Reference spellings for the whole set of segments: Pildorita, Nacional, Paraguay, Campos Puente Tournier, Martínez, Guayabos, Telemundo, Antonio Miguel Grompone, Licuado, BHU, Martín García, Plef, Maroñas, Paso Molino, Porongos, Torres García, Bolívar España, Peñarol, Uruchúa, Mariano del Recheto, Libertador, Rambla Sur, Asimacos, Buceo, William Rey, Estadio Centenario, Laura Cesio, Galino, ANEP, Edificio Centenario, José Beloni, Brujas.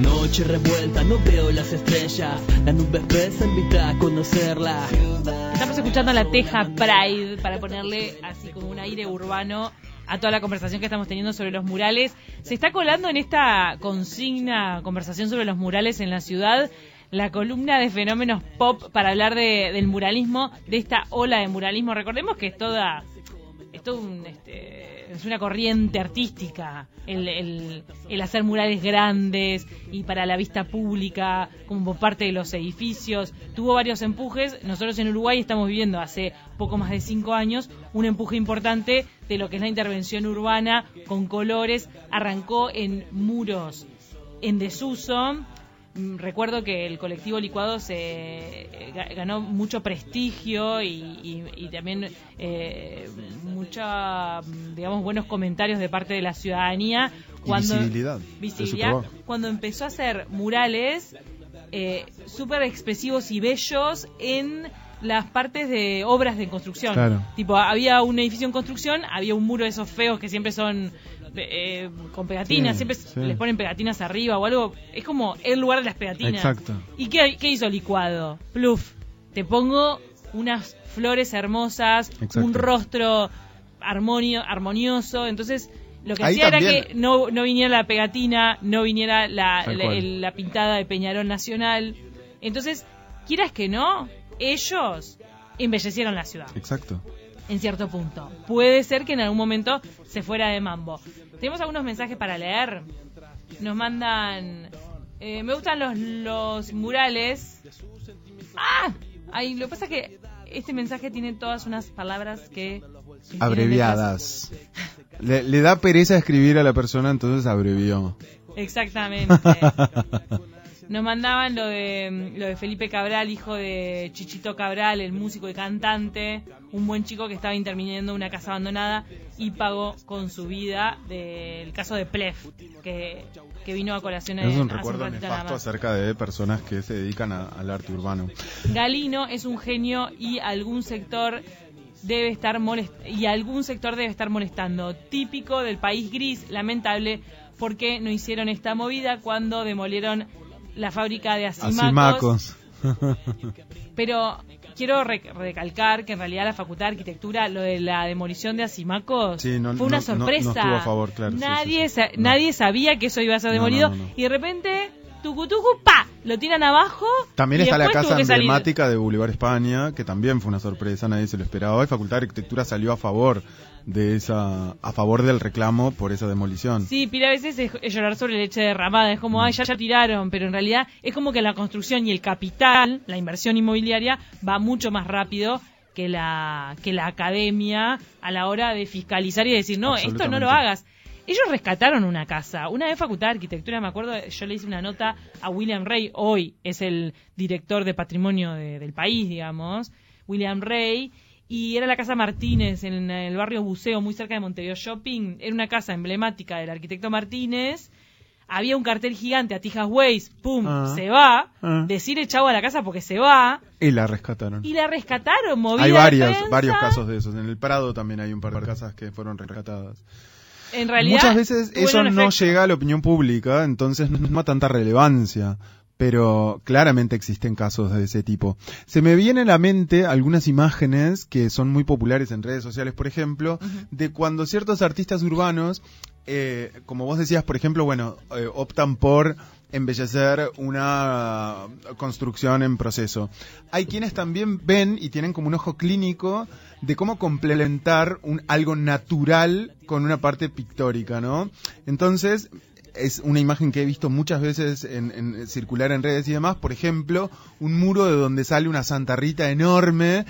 Noche revuelta, no veo las estrellas, la nube espesa invita a conocerla. Estamos escuchando la Teja Pride para ponerle así como un aire urbano a toda la conversación que estamos teniendo sobre los murales. Se está colando en esta consigna, conversación sobre los murales en la ciudad, la columna de Fenómenos Pop para hablar del muralismo, de esta ola de muralismo. Recordemos que es una corriente artística, el hacer murales grandes y para la vista pública, como por parte de los edificios. Tuvo varios empujes. Nosotros en Uruguay estamos viviendo hace poco más de 5 años un empuje importante de lo que es la intervención urbana con colores. Arrancó en muros en desuso. Recuerdo que el colectivo Licuado ganó mucho prestigio y también mucha, digamos, buenos comentarios de parte de la ciudadanía cuando visibilidad cuando empezó a hacer murales súper expresivos y bellos en las partes de obras de construcción. Claro. Tipo, había un edificio en construcción, había un muro de esos feos que siempre son con pegatinas, sí, siempre sí. Les ponen pegatinas arriba o algo, es como el lugar de las pegatinas. Exacto. ¿Y qué hizo Licuado? Pluf, te pongo unas flores hermosas. Exacto. Un rostro armonioso, entonces lo que ahí hacía también era que no viniera la pegatina, no viniera la pintada de Peñarol Nacional, entonces quieras que no, ellos embellecieron la ciudad. Exacto. En cierto punto. Puede ser que en algún momento se fuera de mambo. Tenemos algunos mensajes para leer. Nos mandan... me gustan los murales. ¡Ah! Ay, lo que pasa es que este mensaje tiene todas unas palabras que... abreviadas. Le da pereza escribir a la persona, entonces abrevió. Exactamente. Nos mandaban lo de Felipe Cabral, hijo de Chichito Cabral, el músico y cantante, un buen chico que estaba interviniendo una casa abandonada y pagó con su vida del caso de Plef, que vino a colación. Es un recuerdo nefasto acerca de personas que se dedican al arte urbano. Galino es un genio y algún sector debe estar molestando. Típico del país gris, lamentable, porque no hicieron esta movida cuando demolieron la fábrica de Asimacos. Pero quiero recalcar que en realidad la Facultad de Arquitectura, lo de la demolición de Asimacos, sí, fue una sorpresa. No estuvo a favor, claro. Nadie sabía que eso iba a ser demolido. Y de repente, tucutucu, ¡pa! Lo tiran abajo. También está la casa emblemática de Bolívar España, que también fue una sorpresa, nadie se lo esperaba. La Facultad de Arquitectura salió a favor del reclamo por esa demolición. Sí, pero a veces es llorar sobre leche derramada, es como, ay, ya tiraron, pero en realidad es como que la construcción y el capital, la inversión inmobiliaria, va mucho más rápido que la academia a la hora de fiscalizar y decir, no, esto no lo hagas. Ellos rescataron una casa. Una vez Facultad de Arquitectura, me acuerdo, yo le hice una nota a William Rey, hoy es el director de patrimonio del país, digamos, William Rey, y era la casa Martínez en el barrio Buceo, muy cerca de Montevideo Shopping. Era una casa emblemática del arquitecto Martínez. Había un cartel gigante, Atijas Ways, pum, se va. Decirle chau a la casa porque se va. Y la rescataron. Movida. Hay varios casos de esos. En el Prado también hay un par de casas que fueron rescatadas. En realidad, muchas veces eso no llega a la opinión pública, entonces no toma tanta relevancia. Pero claramente existen casos de ese tipo. Se me viene a la mente algunas imágenes que son muy populares en redes sociales, por ejemplo, de cuando ciertos artistas urbanos, como vos decías, por ejemplo, optan por embellecer una construcción en proceso. Hay quienes también ven y tienen como un ojo clínico de cómo complementar algo natural con una parte pictórica, ¿no? Entonces... es una imagen que he visto muchas veces en circular en redes y demás. Por ejemplo, un muro de donde sale una Santa Rita enorme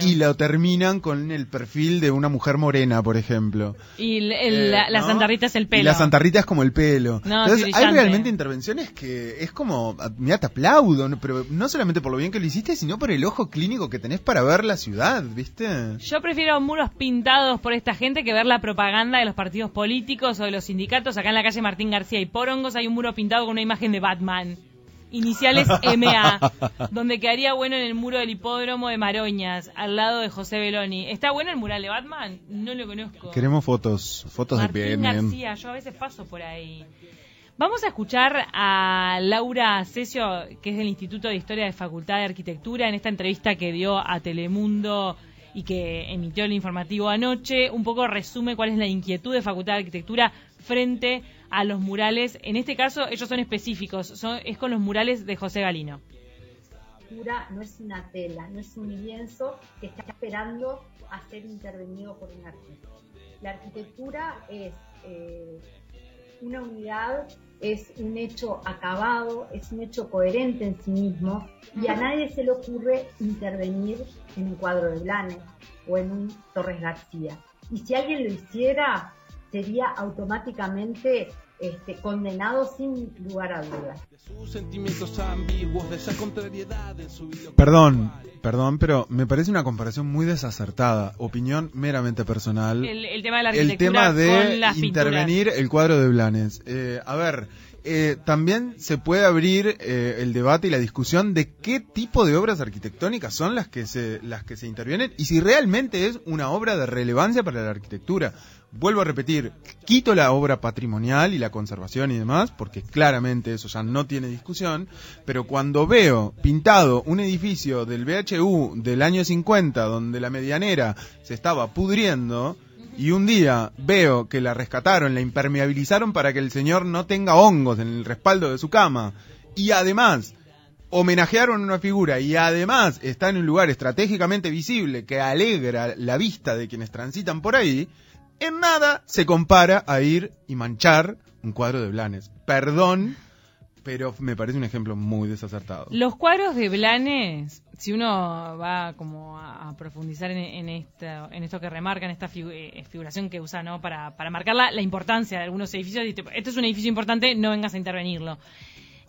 y lo terminan con el perfil de una mujer morena, por ejemplo. Y la Santa Rita es el pelo. Y la Santa Rita es como el pelo. No, entonces, hay realmente intervenciones que es como, mira, te aplaudo, pero no solamente por lo bien que lo hiciste, sino por el ojo clínico que tenés para ver la ciudad, ¿viste? Yo prefiero muros pintados por esta gente que ver la propaganda de los partidos políticos o de los sindicatos. Acá en la calle Martín García y Porongos hay un muro pintado con una imagen de Batman, iniciales MA, donde quedaría bueno en el muro del hipódromo de Maroñas, al lado de José Beloni. ¿Está bueno el mural de Batman? No lo conozco. Queremos fotos de Martín García, yo a veces paso por ahí. Vamos a escuchar a Laura Cesio, que es del Instituto de Historia de Facultad de Arquitectura, en esta entrevista que dio a Telemundo y que emitió el informativo anoche. Un poco resume cuál es la inquietud de Facultad de Arquitectura frente a los murales. En este caso, ellos son específicos, es con los murales de José Galino. No es una tela, no es un lienzo que está esperando a ser intervenido por un artista. La arquitectura es una unidad, es un hecho acabado, es un hecho coherente en sí mismo, y a nadie se le ocurre intervenir en un cuadro de Blanes o en un Torres García. Y si alguien lo hiciera, sería automáticamente condenado sin lugar a dudas. Perdón, pero me parece una comparación muy desacertada. Opinión meramente personal. El tema de la arquitectura, el tema de intervenir pinturas. El cuadro de Blanes. También se puede abrir el debate y la discusión de qué tipo de obras arquitectónicas son las que se intervienen y si realmente es una obra de relevancia para la arquitectura. Vuelvo a repetir, quito la obra patrimonial y la conservación y demás, porque claramente eso ya no tiene discusión, pero cuando veo pintado un edificio del BHU del año 50, donde la medianera se estaba pudriendo, y un día veo que la rescataron, la impermeabilizaron para que el señor no tenga hongos en el respaldo de su cama, y además homenajearon una figura y además está en un lugar estratégicamente visible que alegra la vista de quienes transitan por ahí, en nada se compara a ir y manchar un cuadro de Blanes. Perdón, pero me parece un ejemplo muy desacertado. Los cuadros de Blanes, si uno va como a profundizar en esto que remarcan, esta figuración que usa, ¿no?, para marcar la importancia de algunos edificios. Este es un edificio importante, no vengas a intervenirlo.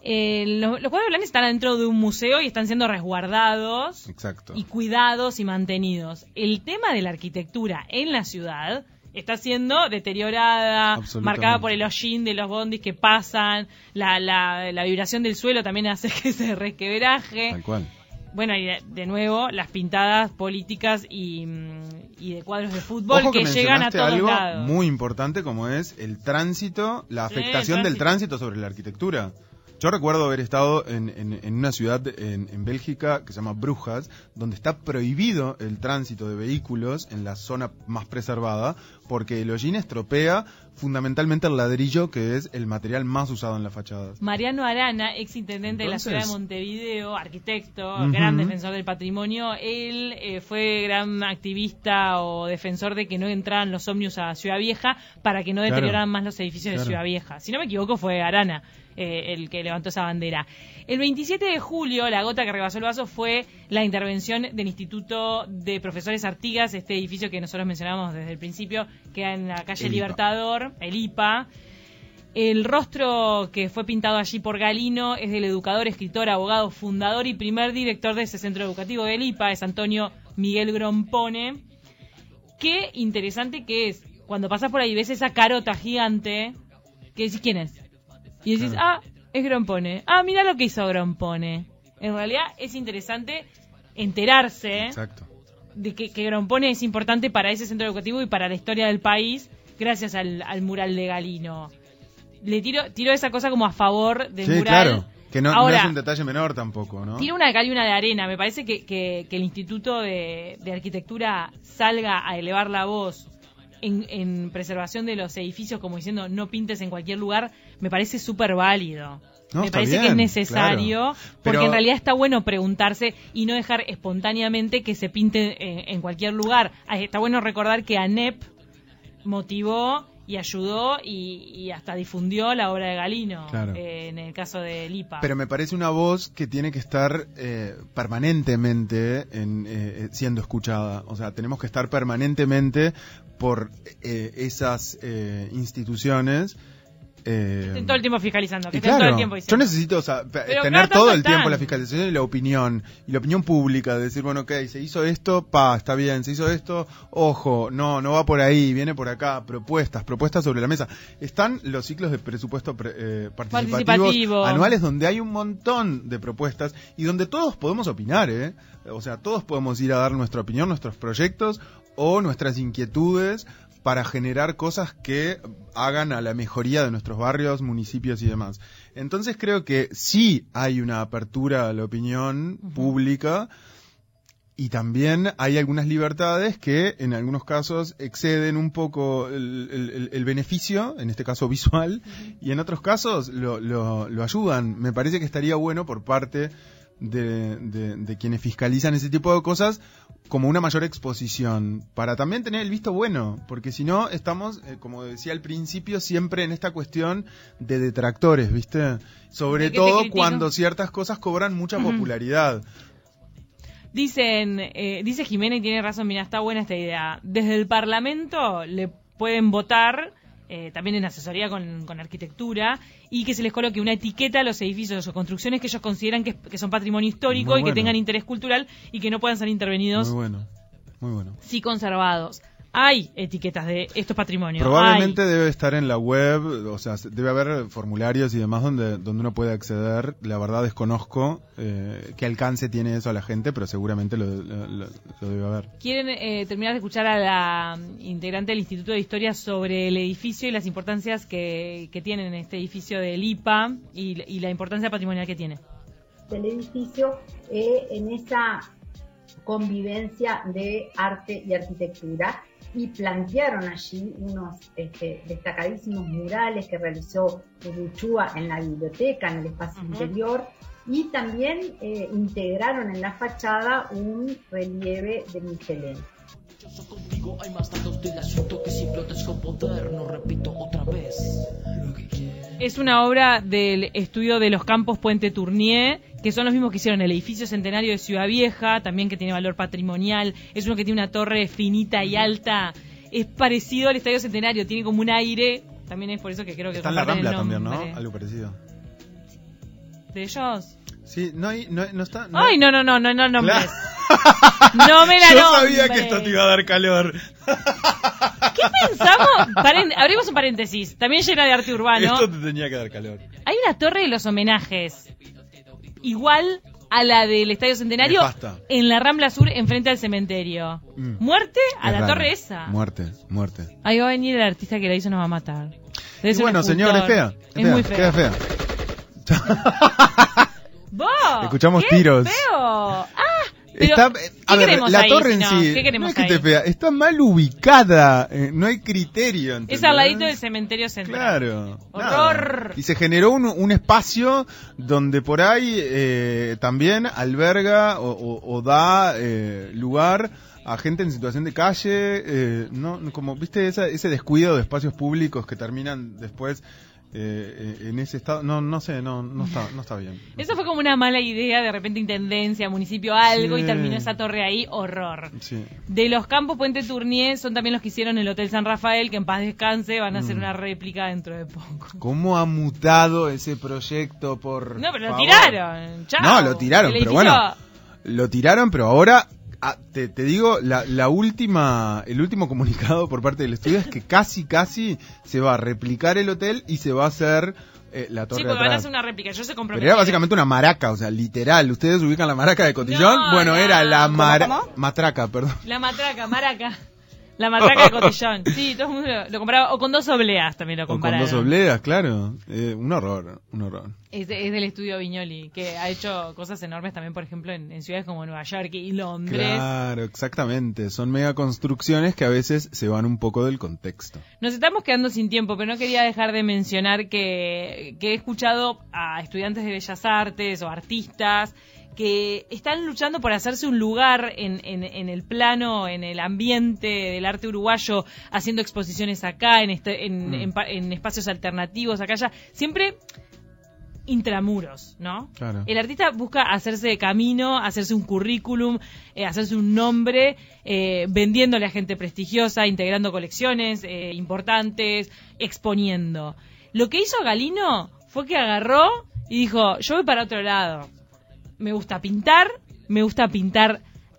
Los cuadros de Blanes están dentro de un museo y están siendo resguardados. Exacto. Y cuidados y mantenidos. El tema de la arquitectura en la ciudad está siendo deteriorada, marcada por el hollín de los bondis que pasan, la vibración del suelo también hace que se resquebraje. Tal cual. Bueno, y de nuevo, las pintadas políticas y de cuadros de fútbol que llegan a todos algo lados. Muy importante como es el tránsito, la afectación del tránsito sobre la arquitectura. Yo recuerdo haber estado en una ciudad en Bélgica que se llama Brujas, donde está prohibido el tránsito de vehículos en la zona más preservada, porque el hollín estropea fundamentalmente el ladrillo, que es el material más usado en las fachadas. Mariano Arana, ex intendente de la ciudad de Montevideo, arquitecto, gran defensor del patrimonio, él fue gran activista o defensor de que no entraran los ómnibus a Ciudad Vieja para que no deterioraran más los edificios de Ciudad Vieja. Si no me equivoco, fue Arana el que levantó esa bandera. El 27 de julio, la gota que rebasó el vaso fue la intervención del Instituto de Profesores Artigas, este edificio que nosotros mencionamos desde el principio, queda en la calle Libertador, el IPA. El rostro que fue pintado allí por Galino es del educador, escritor, abogado, fundador y primer director de ese centro educativo del IPA, es Antonio Miguel Grompone. Qué interesante que es, cuando pasas por ahí ves esa carota gigante, que decís, ¿quién es? Y decís, es Grompone. Mirá lo que hizo Grompone. En realidad es interesante enterarse de que Grompone es importante para ese centro educativo y para la historia del país, gracias al mural de Galino. Le tiro esa cosa como a favor del mural. Claro, que ahora, no es un detalle menor tampoco, ¿no? Tiro una de cal y una de arena. Me parece que el Instituto de Arquitectura salga a elevar la voz en preservación de los edificios, como diciendo no pintes en cualquier lugar, me parece súper válido. No, me parece bien, que es necesario, claro. Pero porque en realidad está bueno preguntarse y no dejar espontáneamente que se pinte en cualquier lugar. Está bueno recordar que ANEP motivó y ayudó y hasta difundió la obra de Galino, en el caso de Lipa. Pero me parece una voz que tiene que estar permanentemente siendo escuchada. O sea, tenemos que estar permanentemente por esas instituciones. Que estén todo el tiempo fiscalizando, que estén todo el tiempo diciendo. Yo necesito tener todo el tiempo la fiscalización y la opinión pública, de decir, bueno, ok, se hizo esto, está bien, se hizo esto, ojo, no va por ahí, viene por acá, propuestas sobre la mesa. Están los ciclos de presupuesto participativo anuales, donde hay un montón de propuestas y donde todos podemos opinar, O sea, todos podemos ir a dar nuestra opinión, nuestros proyectos o nuestras inquietudes, para generar cosas que hagan a la mejoría de nuestros barrios, municipios y demás. Entonces creo que sí hay una apertura a la opinión pública, y también hay algunas libertades que en algunos casos exceden un poco el beneficio, en este caso visual, y en otros casos lo ayudan. Me parece que estaría bueno por parte de quienes fiscalizan ese tipo de cosas, como una mayor exposición, para también tener el visto bueno, porque si no estamos, como decía al principio, siempre en esta cuestión de detractores, ¿viste? Sobre todo cuando ciertas cosas cobran mucha popularidad. Dice Jimena, y tiene razón, mira, está buena esta idea. Desde el Parlamento le pueden votar, también en asesoría con arquitectura, y que se les coloque una etiqueta a los edificios o construcciones que ellos consideran que son patrimonio histórico y que tengan interés cultural y que no puedan ser intervenidos. Muy bueno. Sí, conservados. Hay etiquetas de estos patrimonios. Probablemente debe estar en la web, o sea, debe haber formularios y demás donde uno puede acceder. La verdad desconozco qué alcance tiene eso a la gente, pero seguramente lo debe haber. ¿Quieren terminar de escuchar a la integrante del Instituto de Historia sobre el edificio y las importancias que tienen este edificio del IPA y la importancia patrimonial que tiene? El edificio en esa convivencia de arte y arquitectura, y plantearon allí unos destacadísimos murales que realizó Uruchúa en la biblioteca, en el espacio interior, y también integraron en la fachada un relieve de Michelin. Contigo hay más datos del asunto que si protejo poder, no repito otra vez. Es una obra del estudio de los Campos Puente Tournier, que son los mismos que hicieron el edificio centenario de Ciudad Vieja, también que tiene valor patrimonial. Es uno que tiene una torre finita y alta. Es parecido al Estadio Centenario, tiene como un aire. También es por eso que creo que está en la Rambla también, ¿no? Algo parecido. ¿De ellos? Sí, no está. No. Ay, no nombres. No me la nombres. Yo sabía que esto te iba a dar calor. ¿Qué pensamos? Abrimos un paréntesis. También llena de arte urbano. Esto te tenía que dar calor. Hay una torre de los homenajes, igual a la del Estadio Centenario, en la Rambla Sur, enfrente al cementerio. Muerte a la torre esa. Muerte. Ahí va a venir el artista que la hizo, nos va a matar. Bueno, señor, es fea. Muy fea. Queda fea. ¡Vos! Escuchamos qué tiros. ¡Feo! ¡Ah! Pero, ¿qué queremos ahí? La torre en sí no es que esté fea. Está mal ubicada. No hay criterio. ¿Entendés? Es al ladito del cementerio central. Claro. ¡Horror! Nada. Y se generó un espacio donde por ahí también alberga o da lugar a gente en situación de calle. No, como viste ese descuido de espacios públicos que terminan después en ese estado, no está bien. Eso fue como una mala idea, de repente intendencia, municipio, algo, sí, y terminó esa torre ahí, horror. Sí. De los Campos Puente Tournier son también los que hicieron el Hotel San Rafael, que en paz descanse, van a hacer una réplica dentro de poco. ¿Cómo ha mutado ese proyecto por No, pero favor. Lo tiraron, chao. No, lo tiraron, pero bueno, ahora... te digo, el último comunicado por parte del estudio es que casi se va a replicar el hotel y se va a hacer la torre. Sí, porque van a hacer una réplica, yo se comprometí. Pero era básicamente una maraca, o sea, literal. ¿Ustedes ubican la maraca de Cotillón? Era la matraca, perdón. La matraca, maraca. La matraca de Cotillón. Sí, todo el mundo lo comparaba. O con dos obleas también lo comparaban. O con dos obleas, claro. Un horror. Es del estudio Viñoli, que ha hecho cosas enormes también, por ejemplo, en ciudades como Nueva York y Londres. Claro, exactamente. Son megaconstrucciones que a veces se van un poco del contexto. Nos estamos quedando sin tiempo, pero no quería dejar de mencionar que he escuchado a estudiantes de Bellas Artes o artistas que están luchando por hacerse un lugar en el plano, en el ambiente del arte uruguayo, haciendo exposiciones acá, en espacios alternativos, acá, allá, siempre intramuros, ¿no? Claro. El artista busca hacerse de camino, hacerse un currículum, hacerse un nombre, vendiéndole a gente prestigiosa, integrando colecciones importantes, exponiendo. Lo que hizo Galino fue que agarró y dijo, yo voy para otro lado. Me gusta pintar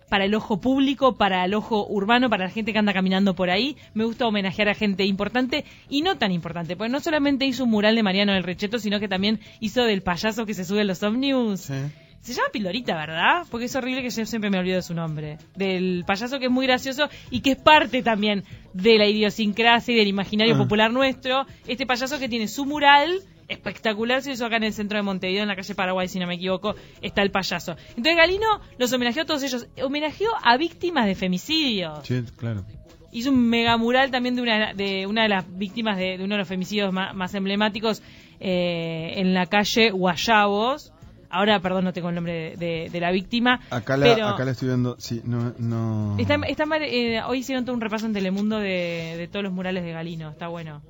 para el ojo público, para el ojo urbano, para la gente que anda caminando por ahí. Me gusta homenajear a gente importante y no tan importante, porque no solamente hizo un mural de Mariano del Recheto, sino que también hizo del payaso que se sube a los ómnibus. Sí. Se llama Pildorita, ¿verdad? Porque es horrible que yo siempre me olvido de su nombre. Del payaso que es muy gracioso y que es parte también de la idiosincrasia y del imaginario popular nuestro. Este payaso que tiene su mural espectacular, se hizo acá en el centro de Montevideo, en la calle Paraguay, si no me equivoco, está el payaso. Entonces Galino los homenajeó a todos ellos. Homenajeó a víctimas de femicidio. Sí, claro. Hizo un mega mural también de una de las víctimas de uno de los femicidios más emblemáticos en la calle Guayabos. Ahora, perdón, no tengo el nombre de la víctima. Acá la estoy viendo. Sí, no. Está mal, hoy hicieron todo un repaso en Telemundo de todos los murales de Galino. Está bueno.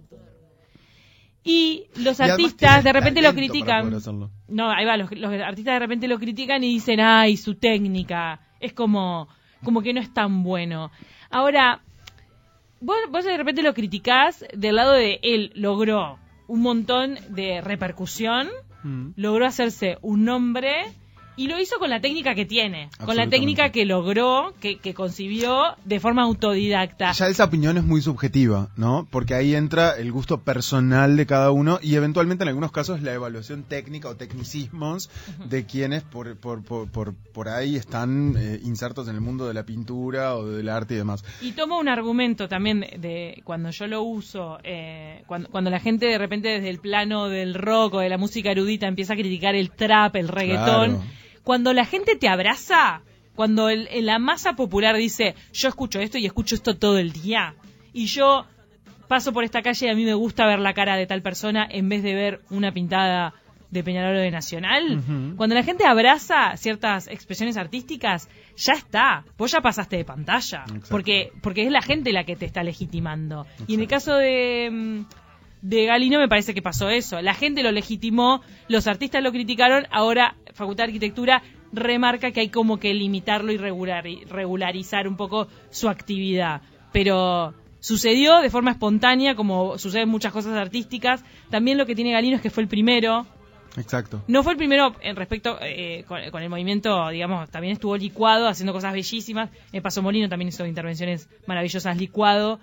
Y los artistas de repente lo critican. No, ahí va. Los artistas de repente lo critican y dicen, ay, su técnica es como que no es tan bueno. Ahora, vos de repente lo criticás del lado de él. Logró un montón de repercusión. Logró hacerse un nombre y lo hizo con la técnica que tiene, con la técnica que logró, que concibió de forma autodidacta. Ya esa opinión es muy subjetiva, ¿no? Porque ahí entra el gusto personal de cada uno y eventualmente en algunos casos la evaluación técnica o tecnicismos de quienes por ahí están insertos en el mundo de la pintura o del arte y demás. Y tomo un argumento también de cuando yo lo uso, cuando la gente de repente desde el plano del rock o de la música erudita empieza a criticar el trap, el reggaetón. Claro. Cuando la gente te abraza, cuando la masa popular dice, yo escucho esto y escucho esto todo el día, y yo paso por esta calle y a mí me gusta ver la cara de tal persona en vez de ver una pintada de Peñarol o de Nacional, cuando la gente abraza ciertas expresiones artísticas, ya está, vos ya pasaste de pantalla. Exacto. porque es la gente la que te está legitimando. Exacto. Y en el caso de Galino me parece que pasó eso. La gente lo legitimó, los artistas lo criticaron, ahora Facultad de Arquitectura remarca que hay como que limitarlo y regularizar un poco su actividad. Pero sucedió de forma espontánea, como suceden muchas cosas artísticas. También lo que tiene Galino es que fue el primero. Exacto. No fue el primero en respecto con el movimiento, digamos, también estuvo Licuado haciendo cosas bellísimas. En Paso Molino también hizo intervenciones maravillosas Licuado.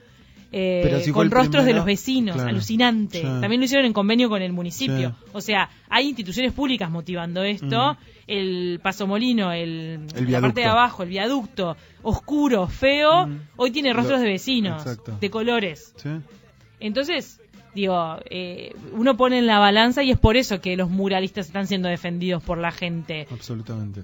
Si con rostros primero, de los vecinos, claro, alucinante. Sí. También lo hicieron en convenio con el municipio. Sí. O sea, hay instituciones públicas motivando esto. El Paso Molino, la parte de abajo, el viaducto, oscuro, feo, hoy tiene rostros de vecinos, exacto, de colores. Sí. Entonces, uno pone en la balanza y es por eso que los muralistas están siendo defendidos por la gente. Absolutamente.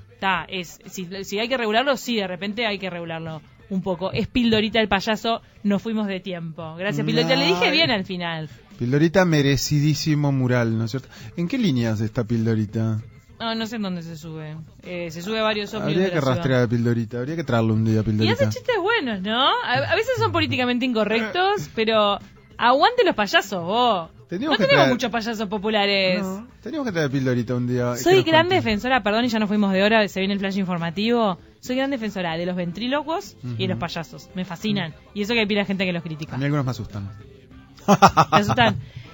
Si hay que regularlo, sí, de repente hay que regularlo un poco. Es Pildorita el payaso, nos fuimos de tiempo. Gracias, Pildorita. Le dije bien al final. Pildorita, merecidísimo mural, ¿no es cierto? ¿En qué líneas está Pildorita? No sé en dónde se sube. Se sube varios ómnibus. Habría que rastrear a Pildorita, habría que traerlo un día a Pildorita. Y hacen chistes buenos, ¿no? A veces son políticamente incorrectos, pero aguante los payasos, vos. Tenemos muchos payasos populares. No, teníamos que traer Pildorita un día. Soy gran defensora, perdón, y ya nos fuimos de hora, se viene el flash informativo. Soy gran defensora de los ventrílocos y de los payasos. Me fascinan. Y eso que hay pila de gente que los critica. A mí algunos me asustan. ¿Me asustan?